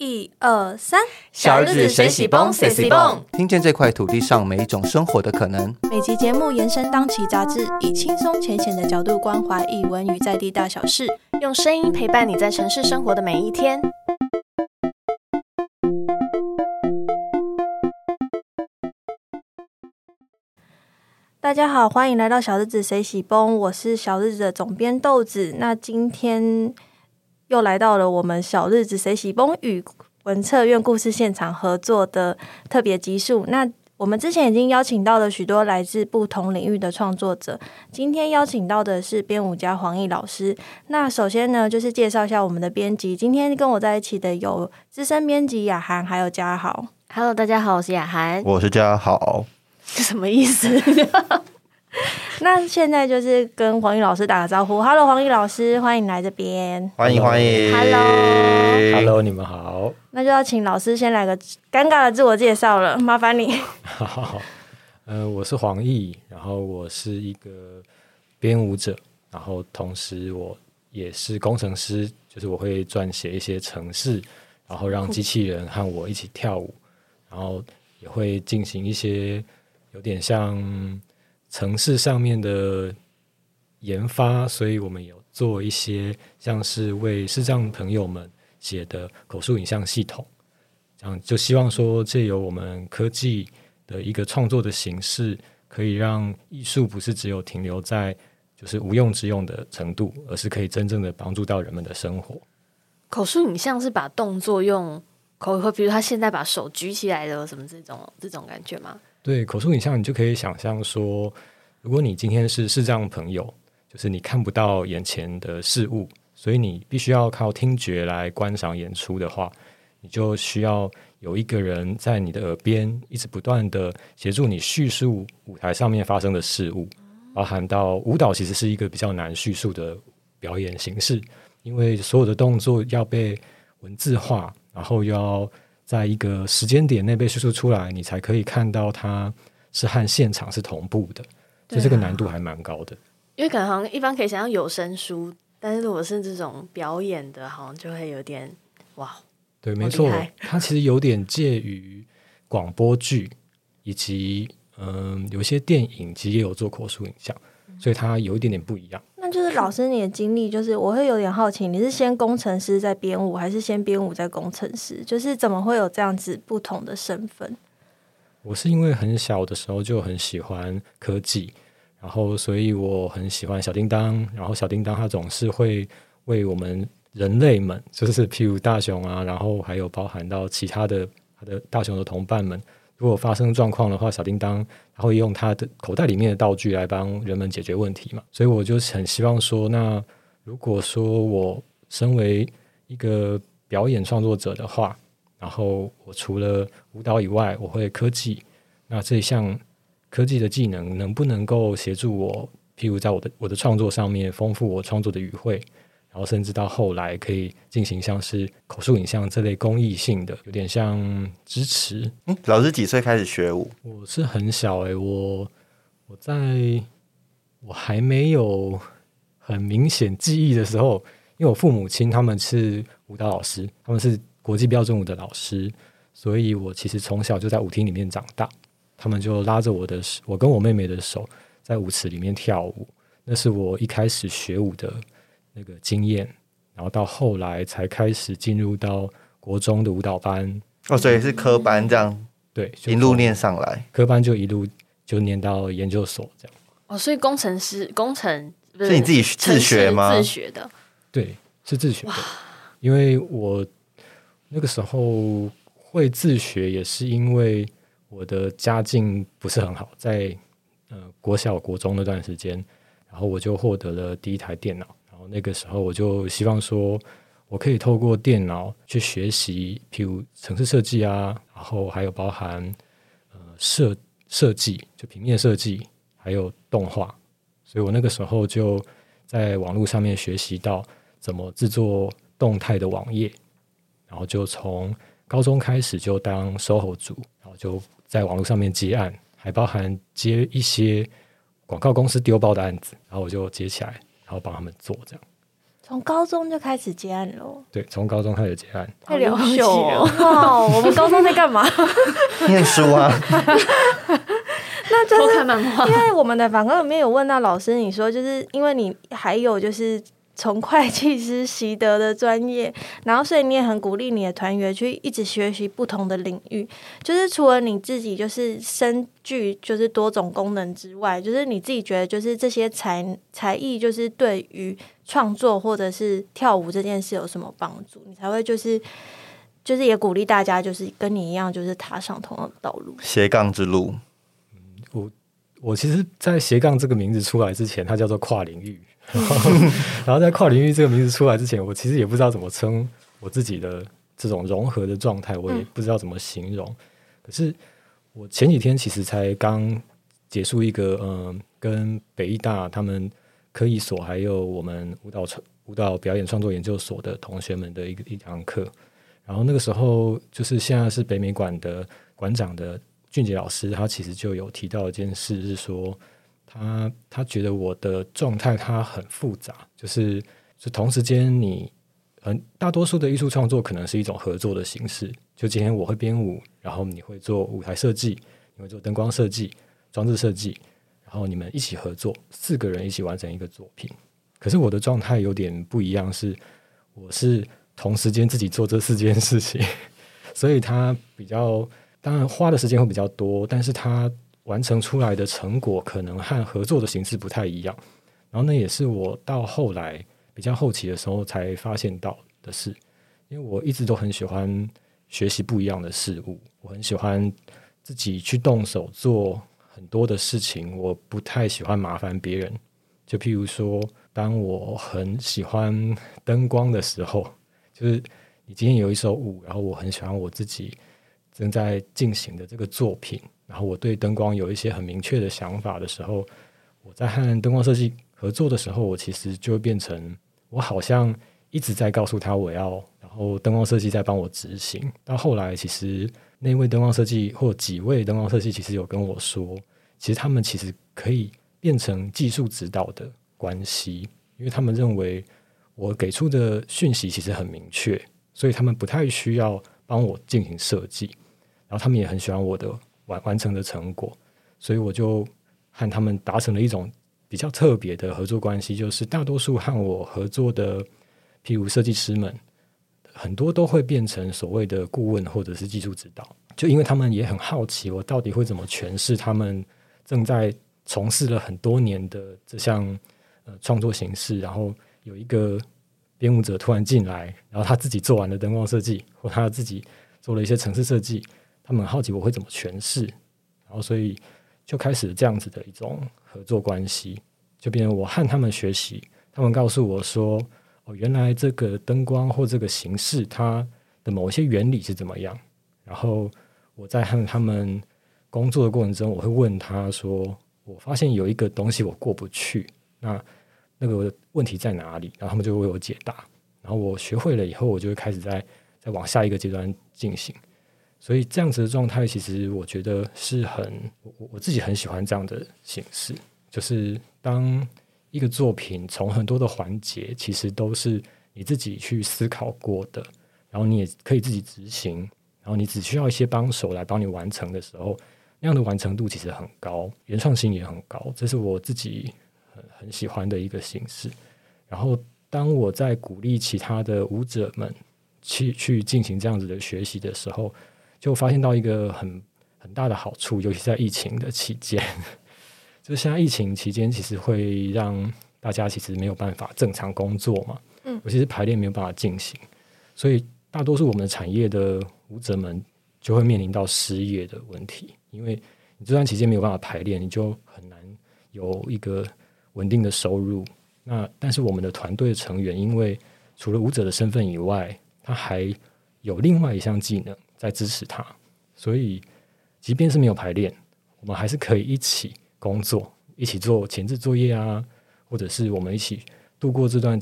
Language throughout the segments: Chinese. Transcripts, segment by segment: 1、2、3，小日子水洗蹦水洗蹦，听见这块土地上每一种生活的可能。每集节目延伸当期杂志，以轻松浅显的角度关怀艺文与在地大小事，用声音陪伴你在城市生活的每一天。大家好，欢迎来到小日子水洗蹦，我是小日子的总编豆子。那今天又来到了我们小日子水洗蹦与文策院故事现场合作的特别集数。那我们之前已经邀请到了许多来自不同领域的创作者，今天邀请到的是编舞家黄奕老师。那首先呢，就是介绍一下我们的编辑，今天跟我在一起的有资深编辑雅涵还有嘉豪。 Hello， 大家好，我是雅涵。我是嘉豪。是什么意思？那现在就是跟黄奕老师打个招呼。 Hello， 黄奕老师，欢迎来这边。欢迎欢迎。 Hello Hello， 你们好。那就要请老师先来个尴尬的自我介绍了，麻烦你。好好好，我是黄奕，然后我是一个编舞者，然后同时我也是工程师，就是我会撰写一些程式，然后让机器人和我一起跳舞，然后也会进行一些有点像程式上面的研发，所以我们有做一些像是为视障朋友们写的口述影像系统，这样就希望说藉由我们科技的一个创作的形式，可以让艺术不是只有停留在就是无用之用的程度，而是可以真正的帮助到人们的生活。口述影像是把动作用口语，比如他现在把手举起来的什么这种感觉吗？对，口述影像你就可以想象说，如果你今天是视障朋友，就是你看不到眼前的事物，所以你必须要靠听觉来观赏演出的话，你就需要有一个人在你的耳边一直不断的协助你叙述舞台上面发生的事物，包含到舞蹈其实是一个比较难叙述的表演形式，因为所有的动作要被文字化，然后要在一个时间点内被叙述出来，你才可以看到它是和现场是同步的，所以这个难度还蛮高的。因为可能好像一般可以想象有声书，但是如果是这种表演的，好像就会有点哇。对，没错，它其实有点介于广播剧以及有些电影其实也有做口述影像，所以它有一点点不一样。那就是老师你的经历，就是我会有点好奇，你是先工程师再编舞，还是先编舞再工程师？就是怎么会有这样子不同的身份？我是因为很小的时候就很喜欢科技，然后所以我很喜欢小叮当，然后小叮当他总是会为我们人类们，就是譬如大雄啊，然后还有包含到其他的他的大雄的同伴们，如果发生状况的话，小叮当他会用他的口袋里面的道具来帮人们解决问题嘛。所以我就很希望说，那如果说我身为一个表演创作者的话，然后我除了舞蹈以外，我会科技，那这项科技的技能能不能够协助我，譬如在我的创作上面丰富我创作的语汇，然后甚至到后来可以进行像是口述影像这类公益性的，有点像支持。老师几岁开始学舞？我是很小我还没有很明显记忆的时候，因为我父母亲他们是舞蹈老师，他们是国际标准舞的老师，所以我其实从小就在舞厅里面长大，他们就拉着我跟我妹妹的手在舞池里面跳舞，那是我一开始学舞的那个经验，然后到后来才开始进入到国中的舞蹈班。哦，所以是科班这样，对，一路念上来，科班就一路就念到研究所这样。哦，所以工程是你自己自学吗？自学的，对，是自学的。因为我那个时候会自学，也是因为我的家境不是很好，在国小国中那段时间，然后我就获得了第一台电脑。那个时候我就希望说我可以透过电脑去学习譬如程式设计啊，然后还有包含设计就平面设计还有动画，所以我那个时候就在网络上面学习到怎么制作动态的网页，然后就从高中开始就当SOHO族，然后就在网络上面接案，还包含接一些广告公司丢包的案子，然后我就接起来然后帮他们做这样。从高中就开始结案了。对，从高中开始结案，太优秀了、哦、我们高中在干嘛？念书啊。那就是因为我们的访纲里面有问到老师，你说就是因为你还有就是从会计师习得的专业，然后所以你也很鼓励你的团员去一直学习不同的领域，就是除了你自己就是身具就是多种功能之外，就是你自己觉得就是这些才艺就是对于创作或者是跳舞这件事有什么帮助，你才会就是也鼓励大家就是跟你一样就是踏上同样的道路，斜杠之路。我其实在斜杠这个名字出来之前，它叫做跨领域然后在跨领域这个名字出来之前，我其实也不知道怎么称我自己的这种融合的状态，我也不知道怎么形容、可是我前几天其实才刚结束一个跟北艺大他们科艺所还有我们舞蹈表演创作研究所的同学们的一堂课，然后那个时候就是现在是北美馆的馆长的俊杰老师，他其实就有提到一件事，是说他觉得我的状态它很复杂，就是同时间你大多数的艺术创作可能是一种合作的形式，就今天我会编舞，然后你会做舞台设计，你会做灯光设计、装置设计，然后你们一起合作，四个人一起完成一个作品。可是我的状态有点不一样，是我是同时间自己做这四件事情，所以它比较，当然花的时间会比较多，但是它完成出来的成果可能和合作的形式不太一样。然后那也是我到后来比较后期的时候才发现到的事，因为我一直都很喜欢学习不一样的事物，我很喜欢自己去动手做很多的事情，我不太喜欢麻烦别人。就譬如说，当我很喜欢灯光的时候，就是你今天有一首舞，然后我很喜欢我自己正在进行的这个作品，然后我对灯光有一些很明确的想法的时候，我在和灯光设计合作的时候，我其实就会变成我好像一直在告诉他我要，然后灯光设计在帮我执行。到后来其实那位灯光设计或几位灯光设计其实有跟我说，其实他们其实可以变成技术指导的关系，因为他们认为我给出的讯息其实很明确，所以他们不太需要帮我进行设计，然后他们也很喜欢我的完成的成果，所以我就和他们达成了一种比较特别的合作关系，就是大多数和我合作的譬如设计师们，很多都会变成所谓的顾问或者是技术指导，就因为他们也很好奇我到底会怎么诠释他们正在从事了很多年的这项创作形式。然后有一个编舞者突然进来，然后他自己做完了灯光设计，或他自己做了一些程式设计，他们很好奇我会怎么诠释，然后所以就开始这样子的一种合作关系，就变成我和他们学习，他们告诉我说，哦，原来这个灯光或这个形式它的某一些原理是怎么样，然后我在和他们工作的过程中，我会问他说，我发现有一个东西我过不去，那个问题在哪里，然后他们就为我解答，然后我学会了以后，我就会开始再往下一个阶段进行。所以这样子的状态，其实我觉得是我自己很喜欢这样的形式，就是当一个作品从很多的环节其实都是你自己去思考过的，然后你也可以自己执行，然后你只需要一些帮手来帮你完成的时候，那样的完成度其实很高，原创性也很高，这是我自己 很喜欢的一个形式。然后当我在鼓励其他的舞者们去进行这样子的学习的时候，就发现到一个很大的好处，尤其在疫情的期间，就现在疫情期间其实会让大家其实没有办法正常工作嘛，尤其是排练没有办法进行，所以大多数我们的产业的舞者们就会面临到失业的问题，因为你这段期间没有办法排练，你就很难有一个稳定的收入。那但是我们的团队成员，因为除了舞者的身份以外，他还有另外一项技能在支持他，所以即便是没有排练，我们还是可以一起工作，一起做前置作业啊，或者是我们一起度过这段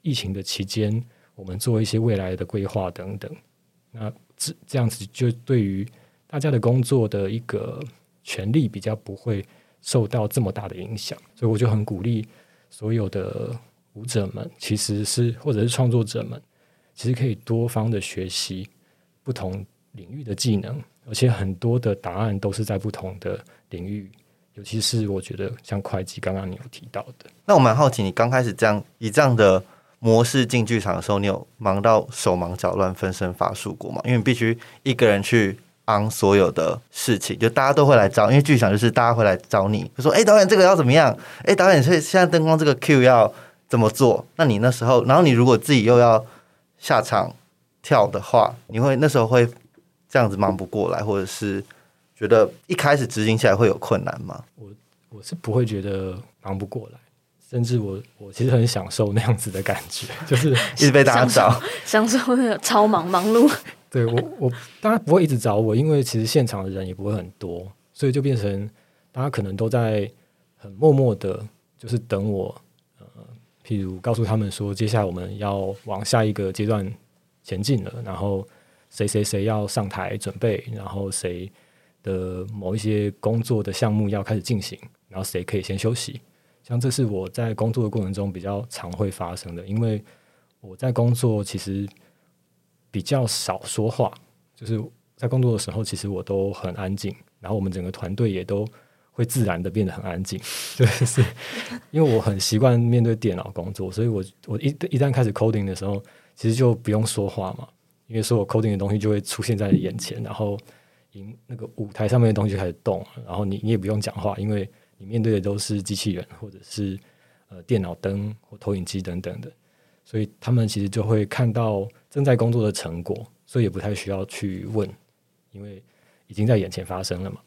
疫情的期间，我们做一些未来的规划等等。那这样子就对于大家的工作的一个权利比较不会受到这么大的影响，所以我就很鼓励所有的舞者们其实是或者是创作者们其实可以多方的学习不同领域的技能，而且很多的答案都是在不同的领域，尤其是我觉得像会计刚刚你有提到的。那我蛮好奇你刚开始这样以这样的模式进剧场的时候，你有忙到手忙脚乱分身乏术过吗？因为你必须一个人去昂所有的事情，就大家都会来找，因为剧场就是大家会来找你就说导演这个要怎么样，导演现在灯光这个 Q 要怎么做，那你那时候然后你如果自己又要下场跳的话，你会那时候会这样子忙不过来，或者是觉得一开始执行起来会有困难吗？ 我是不会觉得忙不过来，甚至我其实很享受那样子的感觉，就是一直被大家找，享受那个超忙碌。对，我当然不会一直找我，因为其实现场的人也不会很多，所以就变成大家可能都在很默默的就是等我譬如告诉他们说接下来我们要往下一个阶段前进了，然后谁谁谁要上台准备，然后谁的某一些工作的项目要开始进行，然后谁可以先休息。像这是我在工作的过程中比较常会发生的，因为我在工作其实比较少说话，就是在工作的时候其实我都很安静，然后我们整个团队也都会自然的变得很安静，就是因为我很习惯面对电脑工作，所以我 一旦开始 coding 的时候其实就不用说话嘛，因为所有 coding 的东西就会出现在你眼前，然后那个舞台上面的东西就开始动，然后 你也不用讲话，因为你面对的都是机器人或者是电脑灯或投影机等等的，所以他们其实就会看到正在工作的成果，所以也不太需要去问，因为已经在眼前发生了嘛。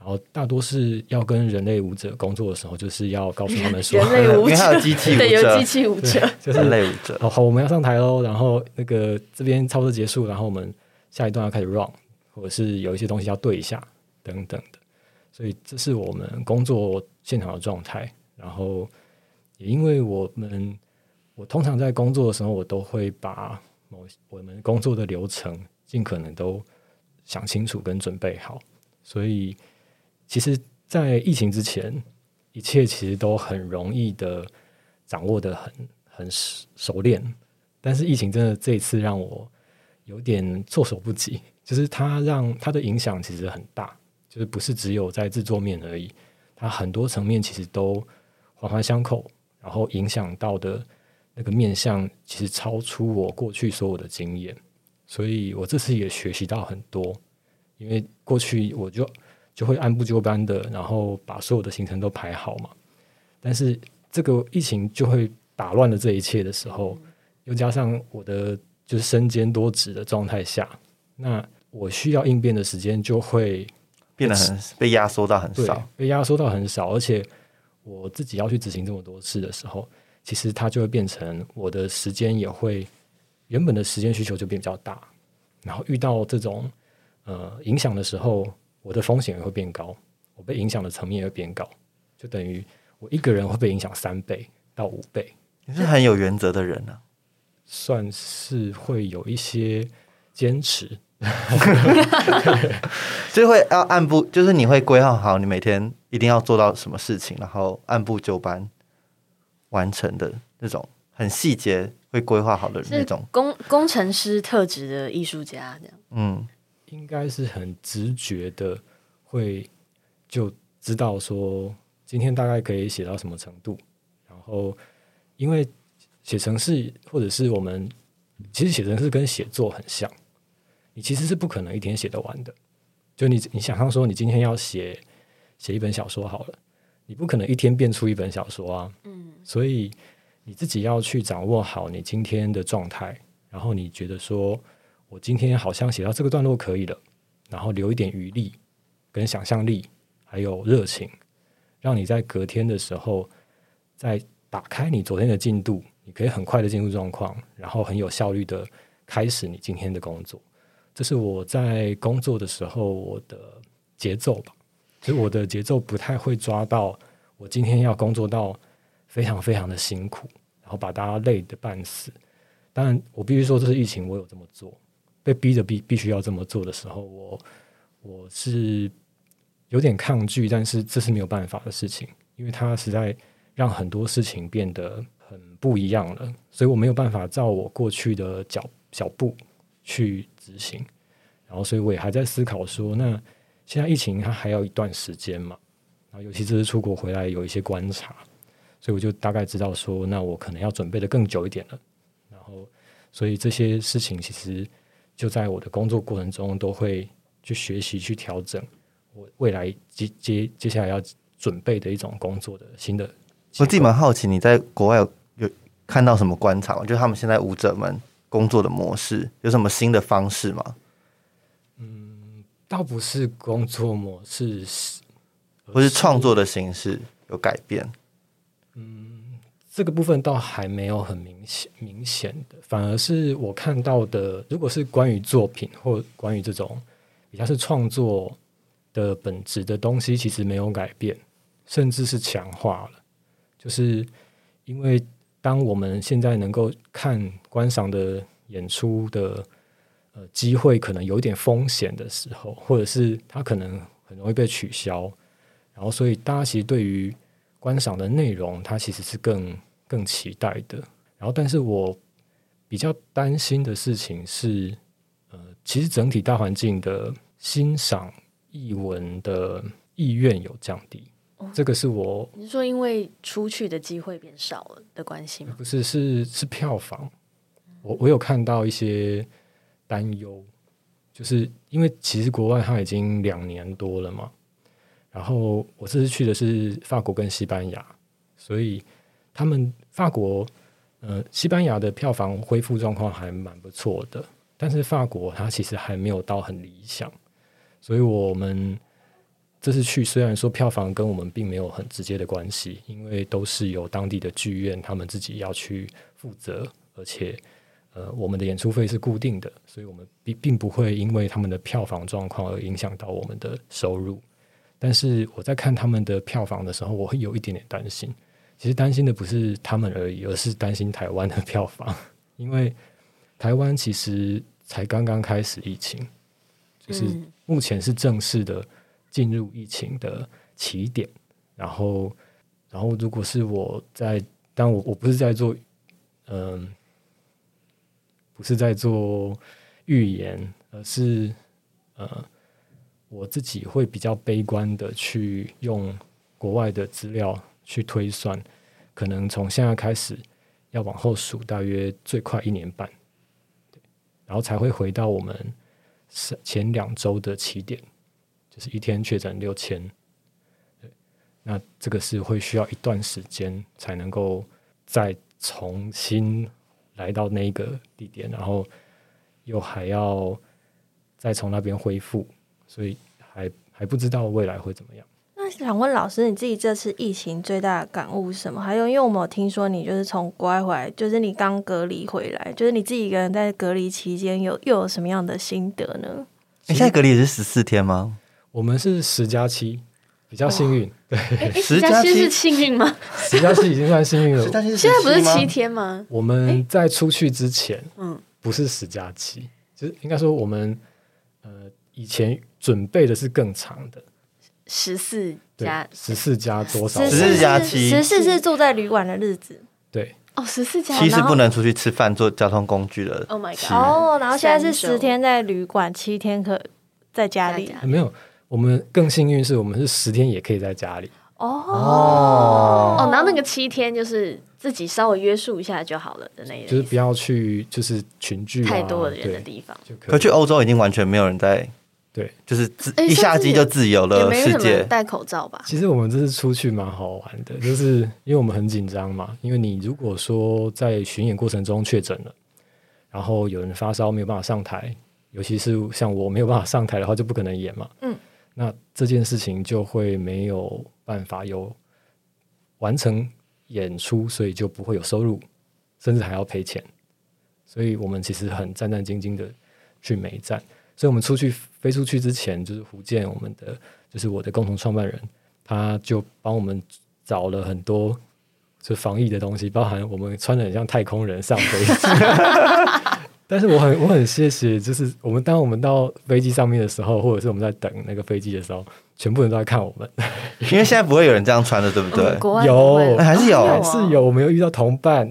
然后大多是要跟人类舞者工作的时候，就是要告诉他们说人类舞者，因为还有机器舞者，对，有机器舞者，就是人类舞者。好，我们要上台喽，然后那个这边差不多结束，然后我们下一段要开始 run， 或者是有一些东西要对一下等等的。所以这是我们工作现场的状态。然后也因为我通常在工作的时候，我都会把我们工作的流程尽可能都想清楚跟准备好，所以其实在疫情之前一切其实都很容易的掌握的很熟练，但是疫情真的这一次让我有点措手不及，就是它的影响其实很大，就是不是只有在制作面而已，它很多层面其实都环环相扣，然后影响到的那个面向其实超出我过去所有的经验，所以我这次也学习到很多，因为过去我就会按部就班的，然后把所有的行程都排好嘛。但是这个疫情就会打乱了这一切的时候，又加上我的就是身兼多职的状态下，那我需要应变的时间就会变得被压缩到很少，被压缩到很少，而且我自己要去执行这么多事的时候，其实它就会变成我的时间也会原本的时间需求就变比较大，然后遇到这种影响的时候，我的风险也会变高，我被影响的层面也会变高，就等于我一个人会被影响3倍到5倍。你是很有原则的人啊，算是会有一些坚持，就会要按部，就是你会规划好你每天一定要做到什么事情，然后按部就班完成的那种很细节会规划好的那种工程师特质的艺术家，这样应该是很直觉的会就知道说今天大概可以写到什么程度，然后因为写程式或者是我们其实写程式跟写作很像，你其实是不可能一天写得完的，就你想象说你今天要写一本小说好了，你不可能一天变出一本小说啊，所以你自己要去掌握好你今天的状态，然后你觉得说我今天好像写到这个段落可以了，然后留一点余力跟想象力还有热情，让你在隔天的时候再打开你昨天的进度，你可以很快的进入状况，然后很有效率的开始你今天的工作。这是我在工作的时候我的节奏吧，所以我的节奏不太会抓到我今天要工作到非常非常的辛苦，然后把大家累得半死。当然我必须说这是疫情我有这么做，被逼着必须要这么做的时候，我是有点抗拒，但是这是没有办法的事情，因为它实在让很多事情变得很不一样了，所以我没有办法照我过去的脚步去执行。然后所以我也还在思考说，那现在疫情它还要一段时间嘛，然后尤其这次出国回来有一些观察，所以我就大概知道说，那我可能要准备的更久一点了。然后所以这些事情其实就在我的工作过程中都会去学习去调整我未来接下来要准备的一种工作的新的。我自己蛮好奇你在国外 有看到什么观察吗？就是他们现在舞者们工作的模式有什么新的方式吗？倒不是工作模式或是创作的形式有改变。这个部分倒还没有很明显的，反而是我看到的，如果是关于作品或关于这种比较是创作的本质的东西，其实没有改变，甚至是强化了。就是因为当我们现在能够看观赏的演出的机会可能有点风险的时候，或者是它可能很容易被取消，然后所以大家其实对于观赏的内容它其实是更期待的。然后但是我比较担心的事情是其实整体大环境的欣赏艺文的意愿有降低。这个是我你是说因为出去的机会变少了的关系吗？不是，是票房。我有看到一些担忧，就是因为其实国外它已经2年多了嘛，然后我这次去的是法国跟西班牙，所以他们法国西班牙的票房恢复状况还蛮不错的，但是法国它其实还没有到很理想，所以我们这次去虽然说票房跟我们并没有很直接的关系，因为都是由当地的剧院他们自己要去负责，而且我们的演出费是固定的，所以我们并不会因为他们的票房状况而影响到我们的收入。但是我在看他们的票房的时候，我会有一点点担心。其实担心的不是他们而已，而是担心台湾的票房，因为台湾其实才刚刚开始疫情，就是目前是正式的进入疫情的起点。然后如果是我在，但我不是在做，不是在做预言，而是我自己会比较悲观的去用国外的资料去推算，可能从现在开始要往后数大约最快1年半，对，然后才会回到我们前2周的起点，就是1天确诊6000，对，那这个是会需要一段时间才能够再重新来到那个地点，然后又还要再从那边恢复，所以还不知道未来会怎么样。那想问老师，你自己这次疫情最大的感悟是什么？还有因为我们有听说你就是从国外回来，就是你刚隔离回来，就是你自己一个人在隔离期间又有什么样的心得呢？你现在隔离也是14天吗？我们是10+7，比较幸运。对，10+7是幸运吗？10+7已经算幸运了。10+7是现在不是7天吗？我们在出去之前不是10+7，就是应该说我们以前准备的是更长的，14+多少？14+7，14是住在旅馆的日子。对，哦，14+7是不能出去吃饭、做交通工具的。Oh my god！哦，然后现在是10天在旅馆，7天可在家里。没有，我们更幸运是我们是10天也可以在家里。哦，然后那个7天就是自己稍微约束一下就好了的那一类，就是不要去就是群聚太多人的地方。可去欧洲已经完全没有人在。对，就是一下机就自由了世界。也没有戴口罩吧？其实我们这次出去蛮好玩的，就是因为我们很紧张嘛。因为你如果说在巡演过程中确诊了，然后有人发烧没有办法上台，尤其是像我没有办法上台的话，就不可能演嘛。那这件事情就会没有办法有完成演出，所以就不会有收入，甚至还要赔钱。所以我们其实很战战兢兢的去每一站。所以我们出去飞出去之前，就是胡建，我们的就是我的共同创办人，他就帮我们找了很多就防疫的东西，包含我们穿得很像太空人上飞机但是我很谢谢，就是当我们到飞机上面的时候，或者是我们在等那个飞机的时候，全部人都在看我们，因为现在不会有人这样穿的，对不对？国外有，还是有，还是有。我们有遇到同伴，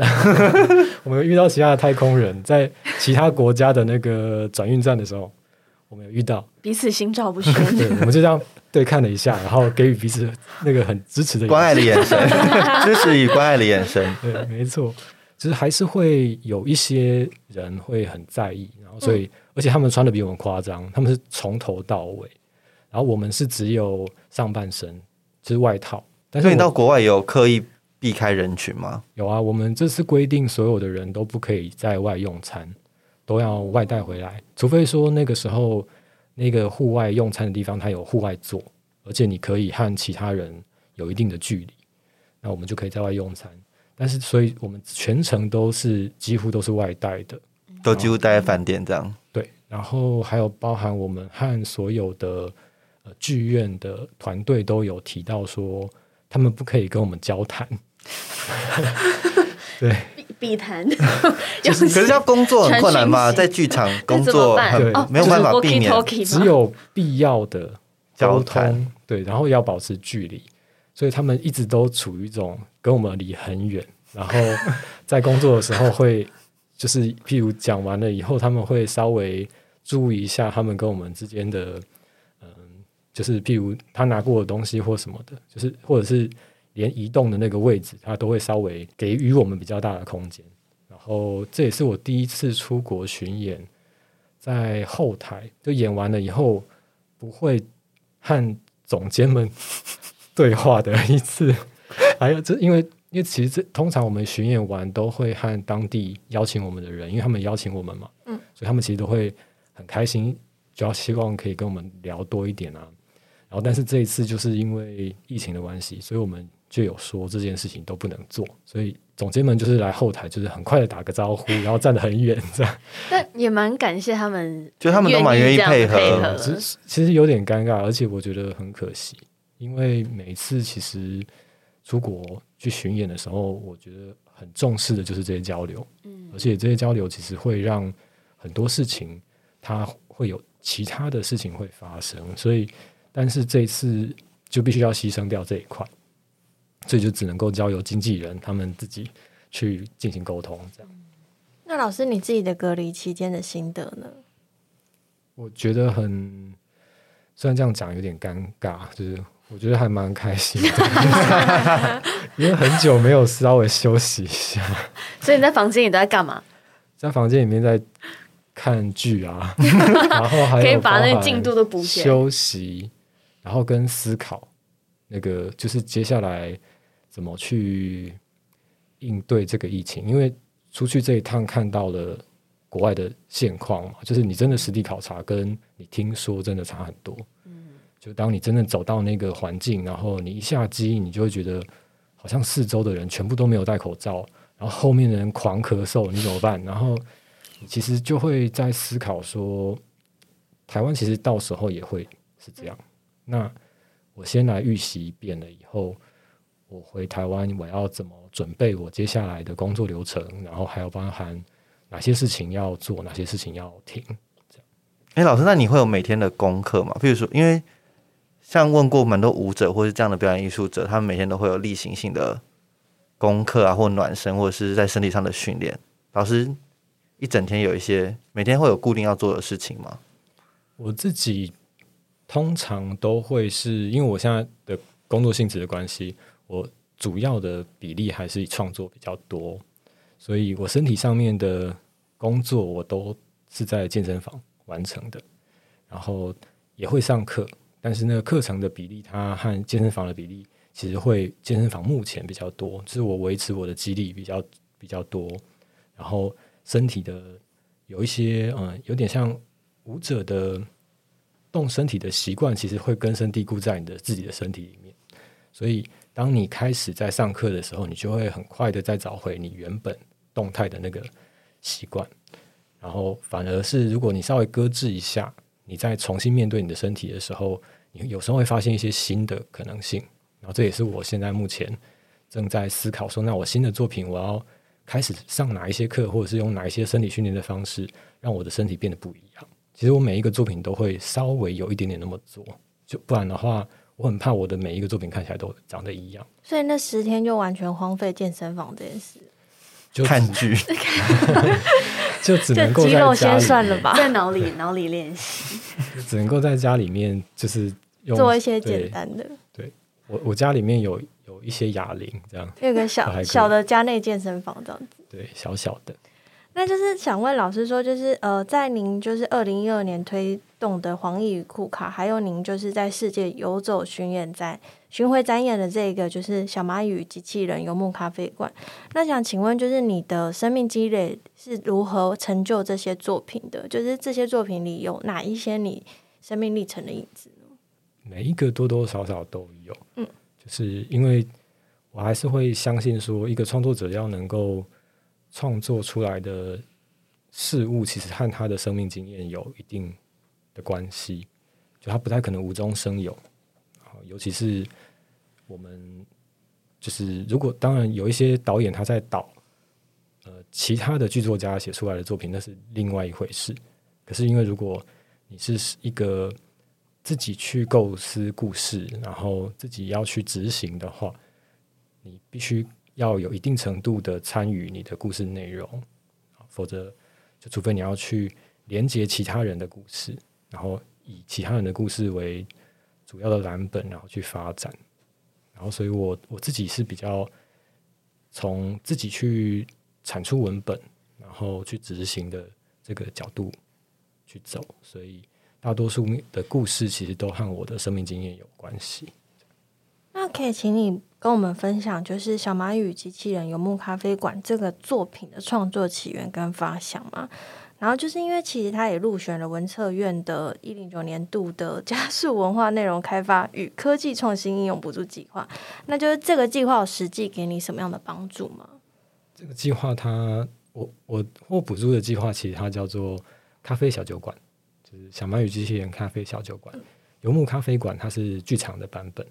我们有遇到其他的太空人，在其他国家的那个转运站的时候，我们有遇到，彼此心照不宣。对，我们就这样对看了一下，然后给予彼此那个很支持的关爱的眼神，支持与关爱的眼神。对，没错。就是还是会有一些人会很在意，然后所以而且他们穿的比我们夸张，他们是从头到尾，然后我们是只有上半身，就是外套。但是你到国外有刻意避开人群吗？有啊，我们这次规定所有的人都不可以在外用餐，都要外带回来，除非说那个时候那个户外用餐的地方它有户外座，而且你可以和其他人有一定的距离，那我们就可以在外用餐。但是所以我们全程都是几乎都是外带的，都几乎待在饭店这样。对，然后还有包含我们和所有的剧院的团队都有提到说他们不可以跟我们交谈。对，必谈。可是要工作很困难嘛，在剧场工作很没有办法避免，只有必要的交通。对，然后要保持距离，所以他们一直都处于一种跟我们离很远，然后在工作的时候会就是譬如讲完了以后，他们会稍微注意一下他们跟我们之间的就是譬如他拿过的东西或什么的，就是或者是连移动的那个位置他都会稍微给予我们比较大的空间。然后这也是我第一次出国巡演，在后台就演完了以后不会和总监们对话的一次，还有因为其实通常我们巡演完都会和当地邀请我们的人，因为他们邀请我们嘛，所以他们其实都会很开心，主要希望可以跟我们聊多一点啊。然后但是这一次就是因为疫情的关系，所以我们就有说这件事情都不能做，所以总监们就是来后台就是很快的打个招呼，然后站得很远这样。但也蛮感谢他们，就他们都蛮愿意配合。其实有点尴尬，而且我觉得很可惜，因为每次其实出国去巡演的时候，我觉得很重视的就是这些交流，而且这些交流其实会让很多事情它会有其他的事情会发生，所以但是这一次就必须要牺牲掉这一块，所以就只能够交由经纪人他们自己去进行沟通这样。那老师你自己的隔离期间的心得呢？我觉得很，虽然这样讲有点尴尬，就是我觉得还蛮开心的，因为很久没有稍微休息一下。所以你在房间里都在干嘛？在房间里面在看剧啊，然后还有可以把那个进度都补起来，休息，然后跟思考那个就是接下来怎么去应对这个疫情。因为出去这一趟看到了国外的现况嘛，就是你真的实地考察跟你听说真的差很多。就当你真的走到那个环境，然后你一下机你就会觉得好像四周的人全部都没有戴口罩，然后后面的人狂咳嗽你怎么办？然后你其实就会在思考说台湾其实到时候也会是这样，那我先来预习一遍了以后，我回台湾我要怎么准备我接下来的工作流程，然后还有包含哪些事情要做哪些事情要停这样。老师那你会有每天的功课吗？比如说因为像问过蛮多舞者或是这样的表演艺术者，他们每天都会有例行性的功课啊，或暖身，或者是在身体上的训练。老师一整天有一些每天会有固定要做的事情吗？我自己通常都会是因为我现在的工作性质的关系，我主要的比例还是创作比较多，所以我身体上面的工作我都是在健身房完成的，然后也会上课。但是那个课程的比例它和健身房的比例其实会健身房目前比较多，就是我维持我的肌力比较多，然后身体的有一些有点像舞者的动身体的习惯其实会根深蒂固在你的自己的身体里面，所以当你开始在上课的时候你就会很快的再找回你原本动态的那个习惯，然后反而是如果你稍微搁置一下，你在重新面对你的身体的时候，你有时候会发现一些新的可能性。然后这也是我现在目前正在思考说，那我新的作品我要开始上哪一些课，或者是用哪一些身体训练的方式让我的身体变得不一样。其实我每一个作品都会稍微有一点点那么做，就不然的话我很怕我的每一个作品看起来都长得一样。所以那10天就完全荒废健身房这件事，就看剧就只能够在家里，就肌肉先算了吧，在脑里练习只能够在家里面就是用做一些简单的。 对， 对， 我家里面有一些哑铃，这样有个 小的家内健身房这样子，对，小小的。那就是想问老师说，就是在您就是2012年推动的黄奕与库卡，还有您就是在世界游走巡回展演的这个就是小蚂蚁与机器人游牧咖啡馆，那想请问就是你的生命积累是如何成就这些作品的？就是这些作品里有哪一些你生命历程的影子呢？每一个多多少少都有，就是因为我还是会相信说，一个创作者要能够创作出来的事物其实和他的生命经验有一定的关系，就他不太可能无中生有。尤其是我们就是如果当然有一些导演他在导其他的剧作家写出来的作品，那是另外一回事。可是因为如果你是一个自己去构思故事然后自己要去执行的话，你必须要有一定程度的参与你的故事内容，否则就除非你要去连接其他人的故事，然后以其他人的故事为主要的蓝本然后去发展。然后所以我自己是比较从自己去产出文本然后去执行的这个角度去走，所以大多数的故事其实都和我的生命经验有关系。那可以请你跟我们分享就是小蚂蚁与机器人游牧咖啡馆这个作品的创作起源跟发想吗？然后就是因为其实他也入选了文策院的109年度的加速文化内容开发与科技创新应用补助计划，那就是这个计划有实际给你什么样的帮助吗？这个计划它我获补助的计划其实它叫做咖啡小酒馆，就是小蚂蚁机器人咖啡小酒馆。游牧咖啡馆它是剧场的版本，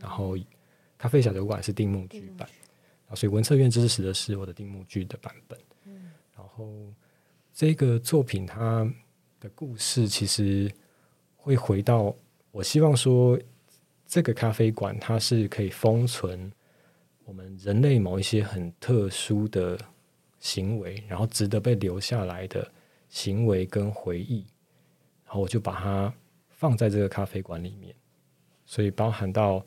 然后咖啡小酒馆是定目剧版，所以文策院支持的是我的定目剧的版本。然后这个作品它的故事其实会回到，我希望说这个咖啡馆它是可以封存我们人类某一些很特殊的行为，然后值得被留下来的行为跟回忆，然后我就把它放在这个咖啡馆里面。所以包含到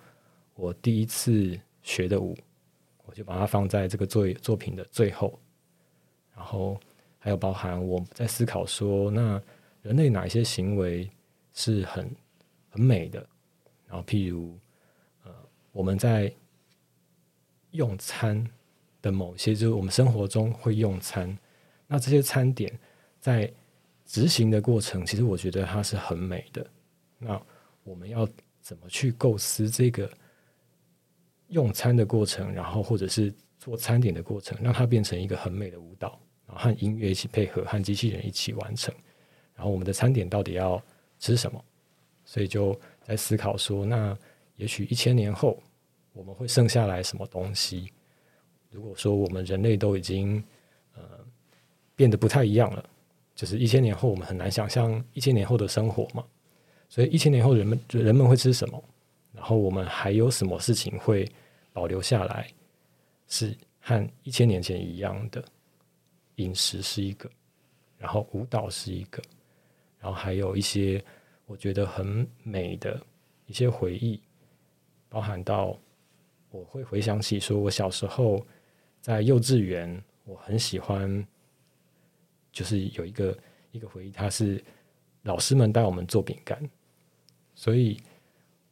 我第一次学的舞，我就把它放在这个作品的最后。然后还有包含我在思考说，那人类哪一些行为是很美的，然后譬如我们在用餐的某些，就是我们生活中会用餐，那这些餐点在执行的过程其实我觉得它是很美的，那我们要怎么去构思这个用餐的过程，然后或者是做餐点的过程，让它变成一个很美的舞蹈，然后和音乐一起配合，和机器人一起完成。然后我们的餐点到底要吃什么？所以就在思考说，那也许1000年后我们会剩下来什么东西？如果说我们人类都已经变得不太一样了，就是1000年后我们很难想象1000年后的生活嘛。所以1000年后人们会吃什么？然后我们还有什么事情会保留下来，是和1000年前一样的？饮食是一个，然后舞蹈是一个，然后还有一些我觉得很美的一些回忆，包含到我会回想起说我小时候在幼稚园，我很喜欢就是有一个回忆，它是老师们带我们做饼干，所以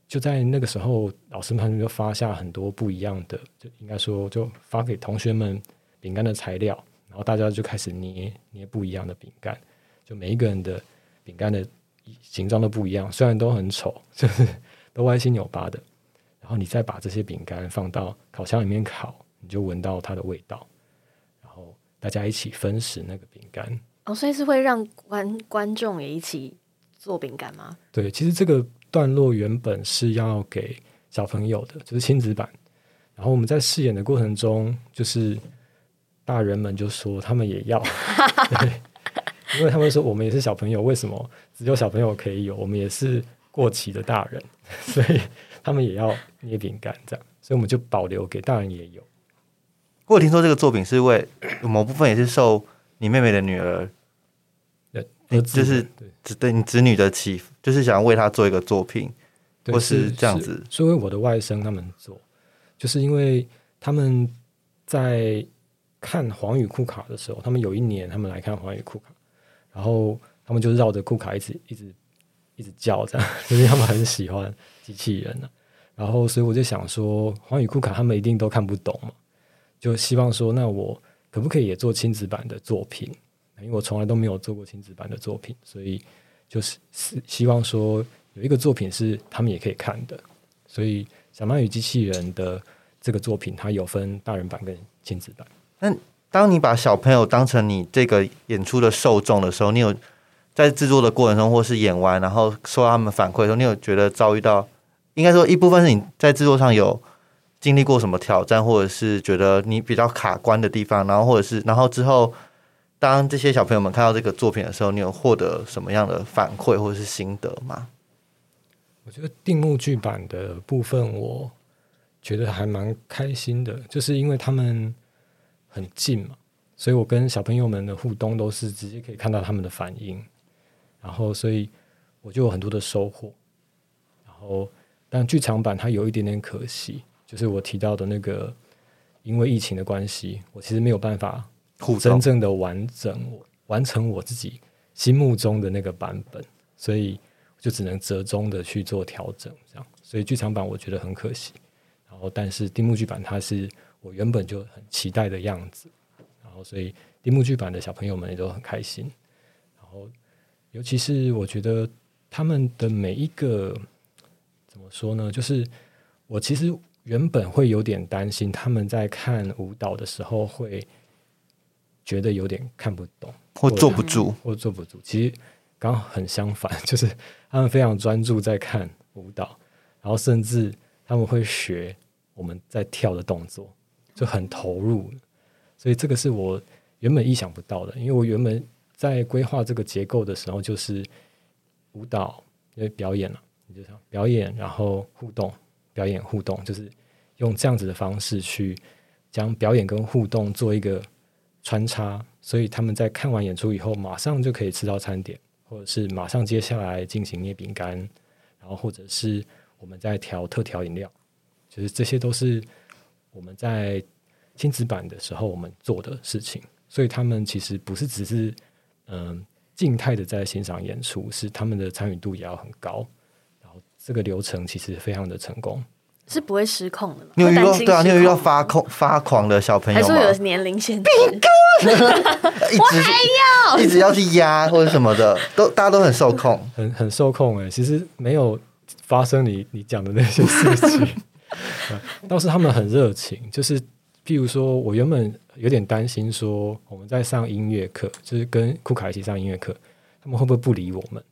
就在那个时候老师们就发下很多不一样的，就应该说就发给同学们饼干的材料，然后大家就开始捏不一样的饼干，就每一个人的饼干的形状都不一样，虽然都很丑，就是都歪七扭八的。然后你再把这些饼干放到烤箱里面烤，你就闻到它的味道，然后大家一起分食那个饼干。哦，所以是会让观众也一起做饼干吗？对，其实这个段落原本是要给小朋友的，就是亲子版。然后我们在饰演的过程中，就是大人们就说他们也要因为他们说我们也是小朋友，为什么只有小朋友可以有，我们也是过期的大人，所以他们也要捏饼干这样，所以我们就保留给大人也有。我听说这个作品是为某部分也是受你妹妹的女儿，你就是对你子女的启，就是想为她做一个作品，或是这样子。所以我的外甥他们做，就是因为他们在看黄宇库卡的时候，他们有一年他们来看黄宇库卡，然后他们就绕着库卡一直叫这样，就是他们很喜欢机器人啊。然后所以我就想说，黄宇库卡他们一定都看不懂嘛，就希望说那我可不可以也做亲子版的作品，因为我从来都没有做过亲子版的作品，所以就是希望说有一个作品是他们也可以看的。所以小曼与机器人的这个作品它有分大人版跟亲子版。那当你把小朋友当成你这个演出的受众的时候，你有在制作的过程中或是演完然后收到他们反馈的时候，你有觉得遭遇到，应该说一部分是你在制作上有经历过什么挑战，或者是觉得你比较卡关的地方，然后或者是然后之后当这些小朋友们看到这个作品的时候，你有获得什么样的反馈或者是心得吗？我觉得定目剧版的部分我觉得还蛮开心的，就是因为他们很近嘛，所以我跟小朋友们的互动都是直接可以看到他们的反应，然后所以我就有很多的收获。然后但剧场版它有一点点可惜，就是我提到的那个因为疫情的关系，我其实没有办法真正的完成我自己心目中的那个版本，所以就只能折中的去做调整这样。所以剧场版我觉得很可惜，然后但是定目剧版它是我原本就很期待的样子，然后所以定目剧版的小朋友们也都很开心。然后尤其是我觉得他们的每一个怎么说呢，就是我其实原本会有点担心他们在看舞蹈的时候会觉得有点看不懂或坐不住其实刚好很相反，就是他们非常专注在看舞蹈，然后甚至他们会学我们在跳的动作，就很投入。所以这个是我原本意想不到的，因为我原本在规划这个结构的时候，就是舞蹈就是表演了，你就想表演然后互动，表演互动，就是用这样子的方式去将表演跟互动做一个穿插，所以他们在看完演出以后马上就可以吃到餐点，或者是马上接下来进行捏饼干，然后或者是我们在调特调饮料，就是这些都是我们在亲子版的时候我们做的事情。所以他们其实不是只是静态的在欣赏演出，是他们的参与度也要很高，然后这个流程其实非常的成功，是不会失控的吗？你有遇到对啊，你有遇到发狂的小朋友吗？还说有年龄限制？我还要一直要去压或者什么的，都大家都很受控，很受控哎、欸。其实没有发生你讲的那些事情、倒是他们很热情。就是譬如说，我原本有点担心说，我们在上音乐课，就是跟库卡一起上音乐课，他们会不会不理我们？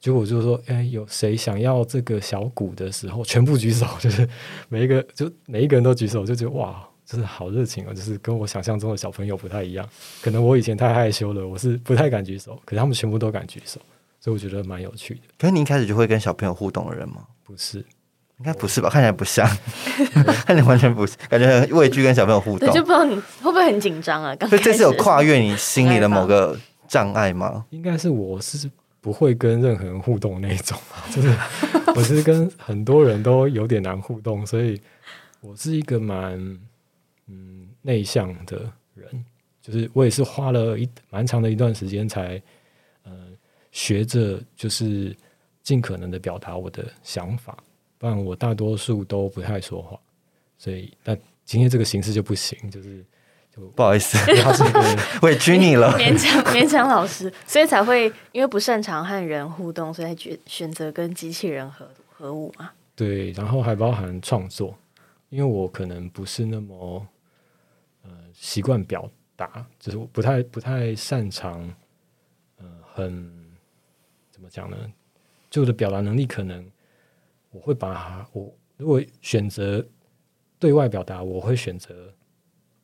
结果我就说，哎，有谁想要这个小鼓的时候，全部举手，就是每一个人都举手，就觉得哇，就是好热情哦，就是跟我想象中的小朋友不太一样。可能我以前太害羞了，我是不太敢举手，可是他们全部都敢举手，所以我觉得蛮有趣的。可是你一开始就会跟小朋友互动的人吗？不是，应该不是吧？看起来不像，看起来完全不是，感觉很畏惧跟小朋友互动。就不知道你会不会很紧张啊？刚开始，所以这是有跨越你心里的某个障碍吗？应该是我是。不会跟任何人互动那一种，就是我是跟很多人都有点难互动，所以我是一个蛮内向的人，就是我也是花了蛮长的一段时间才学着就是尽可能的表达我的想法，不然我大多数都不太说话，所以但今天这个形式就不行，就是。不好意思委屈你了勉强老师，所以才会因为不擅长和人互动，所以才选择跟机器人合舞嘛。对，然后还包含创作，因为我可能不是那么习惯表达，就是我不太擅长很怎么讲呢，就我的表达能力可能我会把我如果选择对外表达，我会选择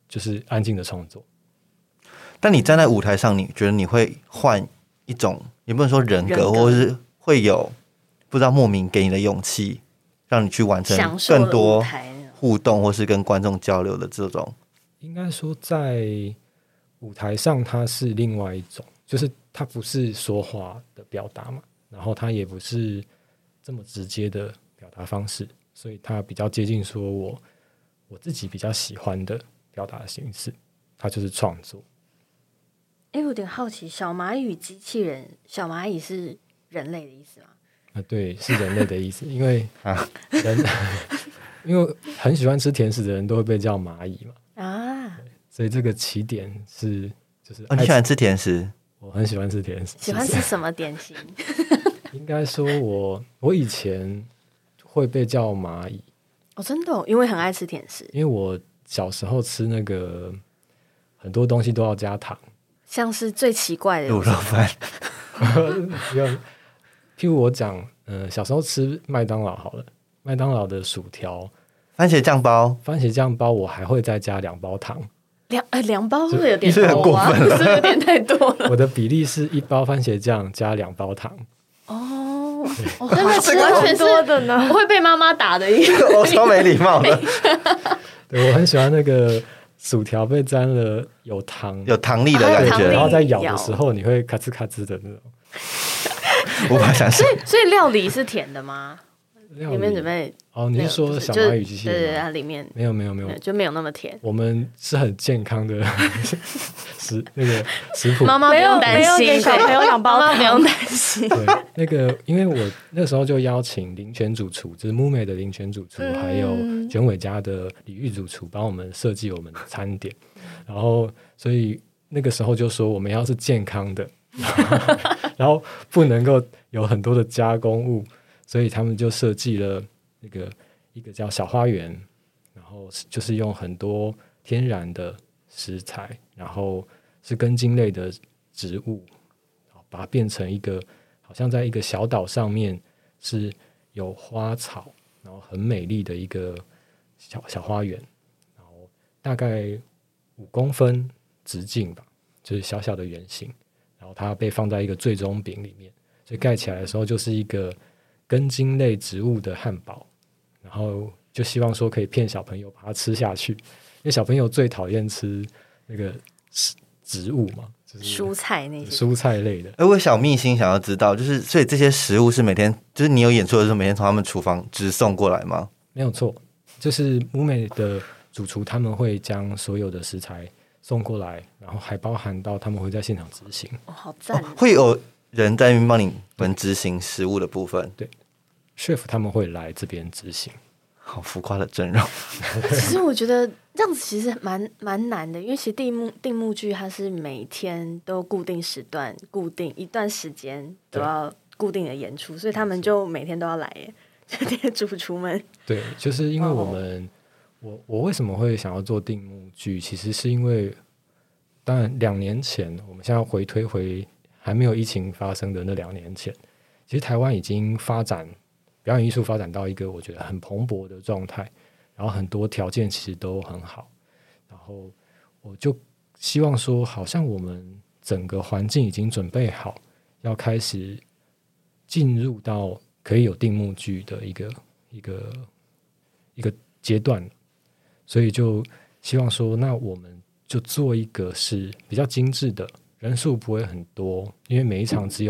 就是安静的创作，但你站在舞台上，你觉得你会换一种，也不能说人格，或是会有不知道莫名给你的勇气，让你去完成更多互动或是跟观众交流的这种。应该说在舞台上它是另外一种，就是它不是说话的表达嘛，然后它也不是这么直接的表达方式，所以它比较接近说我自己比较喜欢的表达形式，它就是创作。哎，我有点好奇，小蚂蚁与机器人，小蚂蚁是人类的意思吗？对，是人类的意思，因为人因为很喜欢吃甜食的人都会被叫蚂蚁嘛啊，所以这个起点是就是你喜欢吃甜食？我很喜欢吃甜食。喜欢吃什么点心？应该说我以前会被叫蚂蚁。哦，真的哦？因为很爱吃甜食。因为我小时候吃那个很多东西都要加糖，像是最奇怪的卤肉饭。譬如我讲小时候吃麦当劳好了，麦当劳的薯条、番茄酱包我还会再加2包糖。两包是不是有点多啊？是不是有点太多了？我的比例是1包番茄酱加2包糖。哦，我真的吃完全多的呢，我会被妈妈打的一个。我超没礼貌的。对，我很喜欢那个薯条被沾了有糖粒的感觉，然后在咬的时候你会咔吱咔吱的那种。无法想象。所以料理是甜的吗？里面准备哦，你是说小蚂蚁机器人？对，它里面没有，就没有那么甜。我们是很健康的那个食谱，妈妈不用担心，小朋友2包，妈妈不用担心。对，那个因为我那时候就邀请林权主厨，就是 mumé 的林权主厨，还有卷尾家的李玉主厨，帮我们设计我们的餐点。然后，所以那个时候就说我们要是健康的，然后不能够有很多的加工物。所以他们就设计了那个一个叫小花园，然后就是用很多天然的食材，然后是根茎类的植物，把它变成一个好像在一个小岛上面是有花草，然后很美丽的一个 小花园，然后大概5公分直径吧，就是小小的圆形，然后它被放在一个最终饼里面，所以盖起来的时候就是一个根茎类植物的汉堡，然后就希望说可以骗小朋友把它吃下去，因为小朋友最讨厌吃那个植物嘛，就是蔬菜那些蔬菜类的。而我小秘辛想要知道，就是所以这些食物是每天，就是你有演出的时候每天从他们厨房直送过来吗？没有错，就是mumé的主厨他们会将所有的食材送过来，然后还包含到他们会在现场执行。哦，好赞哦！会有人在那边帮你们执行食物的部分。对。chef 他们会来这边执行，好浮夸的阵容。其实我觉得这样子其实蛮难的，因为其实定目剧它是每天都固定时段、固定一段时间都要固定的演出，所以他们就每天都要来耶，这些主厨们。对，就是因为我们，我为什么会想要做定目剧，其实是因为，当然2年前，我们现在回推回还没有疫情发生的那2年前，其实台湾已经表演艺术发展到一个我觉得很蓬勃的状态，然后很多条件其实都很好，然后我就希望说好像我们整个环境已经准备好要开始进入到可以有定目剧的一个阶段，所以就希望说那我们就做一个是比较精致的，人数不会很多，因为每一场只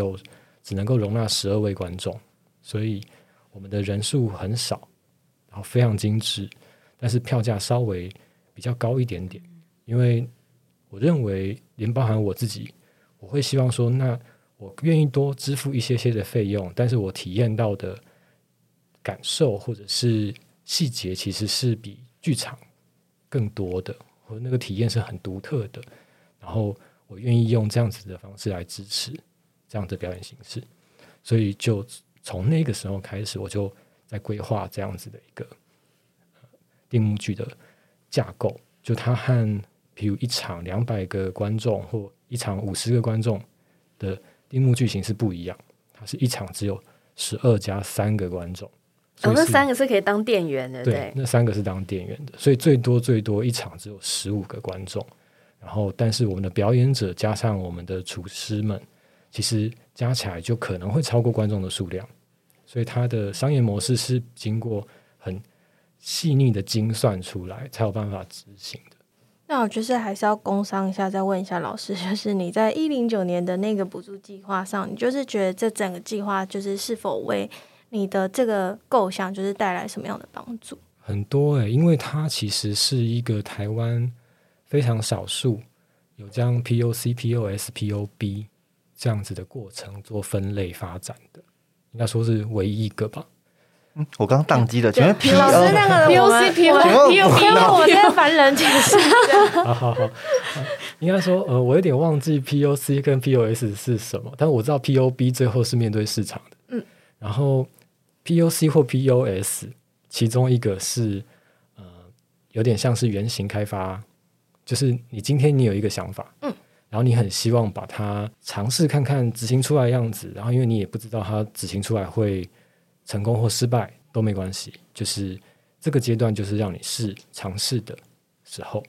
能够容纳12位观众，所以我们的人数很少，然后非常精致，但是票价稍微比较高一点点。因为我认为，连包含我自己，我会希望说，那我愿意多支付一些些的费用，但是我体验到的感受或者是细节，其实是比剧场更多的，和那个体验是很独特的。然后我愿意用这样子的方式来支持这样的表演形式，所以就。从那个时候开始，我就在规划这样子的一个定目剧的架构，就它和比如一场200个观众或一场50个观众的定目剧型是不一样，它是一场只有12+3个观众。哦，那3个是可以当店员的，对，那3个是当店员的，所以最多一场只有15个观众，然后但是我们的表演者加上我们的厨师们，其实加起来就可能会超过观众的数量，所以它的商业模式是经过很细腻的精算出来才有办法执行的。那我就是还是要工商一下，再问一下老师，就是你在2009年的那个补助计划上，你就是觉得这整个计划就是是否为你的这个构想就是带来什么样的帮助？很多耶，因为它其实是一个台湾非常少数有这样 POC、POS、POB 这样子的过程做分类发展的，应该说是唯一一个吧。嗯，我刚当机了，请问 POC 那个 POC 我在烦人解释。好，应该说我有点忘记 POC 跟 POS 是什么，但我知道 POB 最后是面对市场的。嗯，然后 POC 或 POS 其中一个是有点像是原型开发，就是你今天你有一个想法，嗯，然后你很希望把它尝试看看执行出来的样子，然后因为你也不知道它执行出来会成功或失败都没关系，就是这个阶段就是让你试尝试的时候，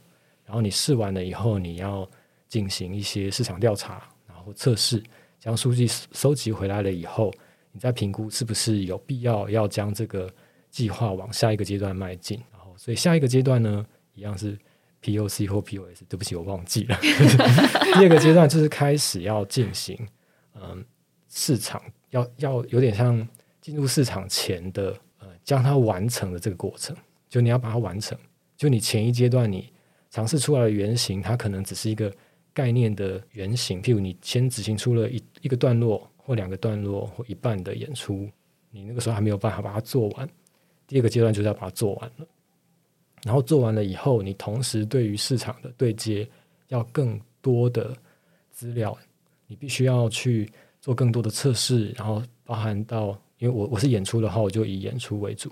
然后你试完了以后你要进行一些市场调查，然后测试，将数据收集回来了以后，你再评估是不是有必要要将这个计划往下一个阶段迈进。然后所以下一个阶段呢一样是 POC 或 POS， 对不起我忘记了第二个阶段就是开始要进行市场要有点像进入市场前的将它完成的这个过程，就你要把它完成，就你前一阶段你尝试出来的原型它可能只是一个概念的原型，譬如你先执行出了 一个段落或两个段落或一半的演出，你那个时候还没有办法把它做完，第二个阶段就是要把它做完了，然后做完了以后你同时对于市场的对接要更多的资料，你必须要去做更多的测试，然后包含到因为 我是演出的话我就以演出为主，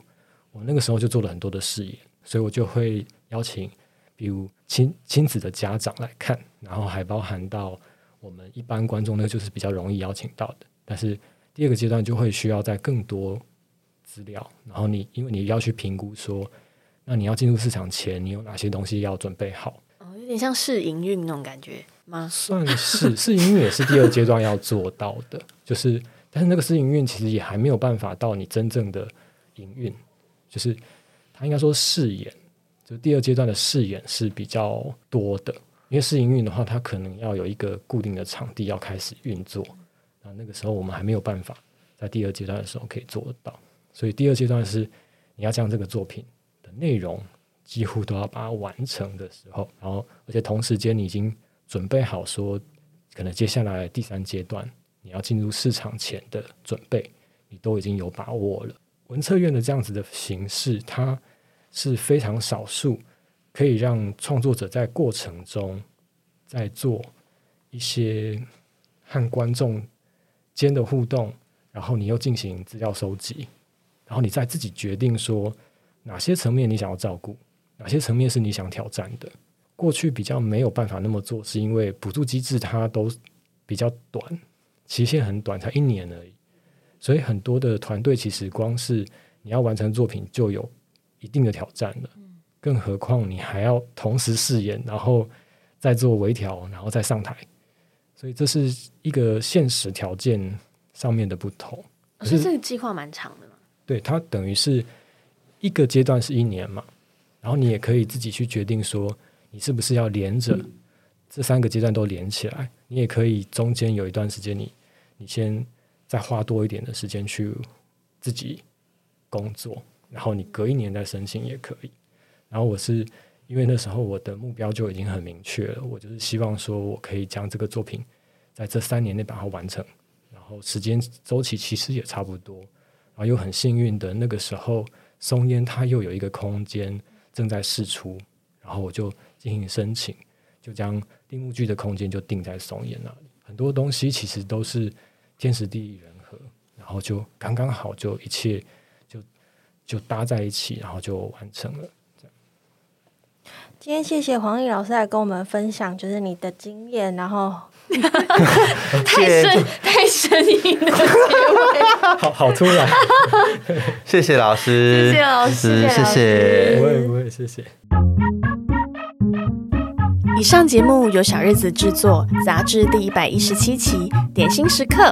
我那个时候就做了很多的试演，所以我就会邀请比如 亲子的家长来看，然后还包含到我们一般观众呢就是比较容易邀请到的，但是第二个阶段就会需要再更多资料，然后你因为你要去评估说那你要进入市场前你有哪些东西要准备好，有点像试营运那种感觉吗？算是试营运也是第二阶段要做到的就是但是那个试营运其实也还没有办法到你真正的营运，就是它应该说试演，就第二阶段的试演是比较多的，因为试营运的话它可能要有一个固定的场地要开始运作，那个时候我们还没有办法在第二阶段的时候可以做到，所以第二阶段是你要将这个作品的内容几乎都要把它完成的时候，然后而且同时间你已经准备好说可能接下来第三阶段你要进入市场前的准备你都已经有把握了。文策院的这样子的形式它是非常少数可以让创作者在过程中在做一些和观众间的互动，然后你又进行资料收集，然后你再自己决定说哪些层面你想要照顾，哪些层面是你想挑战的。过去比较没有办法那么做是因为补助机制它都比较短，期限很短，才1年而已，所以很多的团队其实光是你要完成作品就有一定的挑战了，更何况你还要同时试演，然后再做微调，然后再上台，所以这是一个现实条件上面的不同。所以这个计划蛮长的嘛？对，它等于是一个阶段是1年嘛，然后你也可以自己去决定说你是不是要连着这3个阶段都连起来，你也可以中间有一段时间你先再花多一点的时间去自己工作，然后你隔1年再申请也可以。然后我是因为那时候我的目标就已经很明确了，我就是希望说我可以将这个作品在这3年内把它完成，然后时间周期其实也差不多，然后又很幸运的那个时候松烟它又有一个空间正在释出，然后我就进行申请，就将定目剧的空间就定在松烟那里。很多东西其实都是天时地利人和，然后就刚刚好，就一切就搭在一起，然后就完成了这样。今天谢谢黄奕老师来跟我们分享就是你的经验，然后太神意了好突然谢谢老师，谢谢老师，谢谢。不会谢谢。以上节目由小日子制作，杂志第117期《点心时刻》。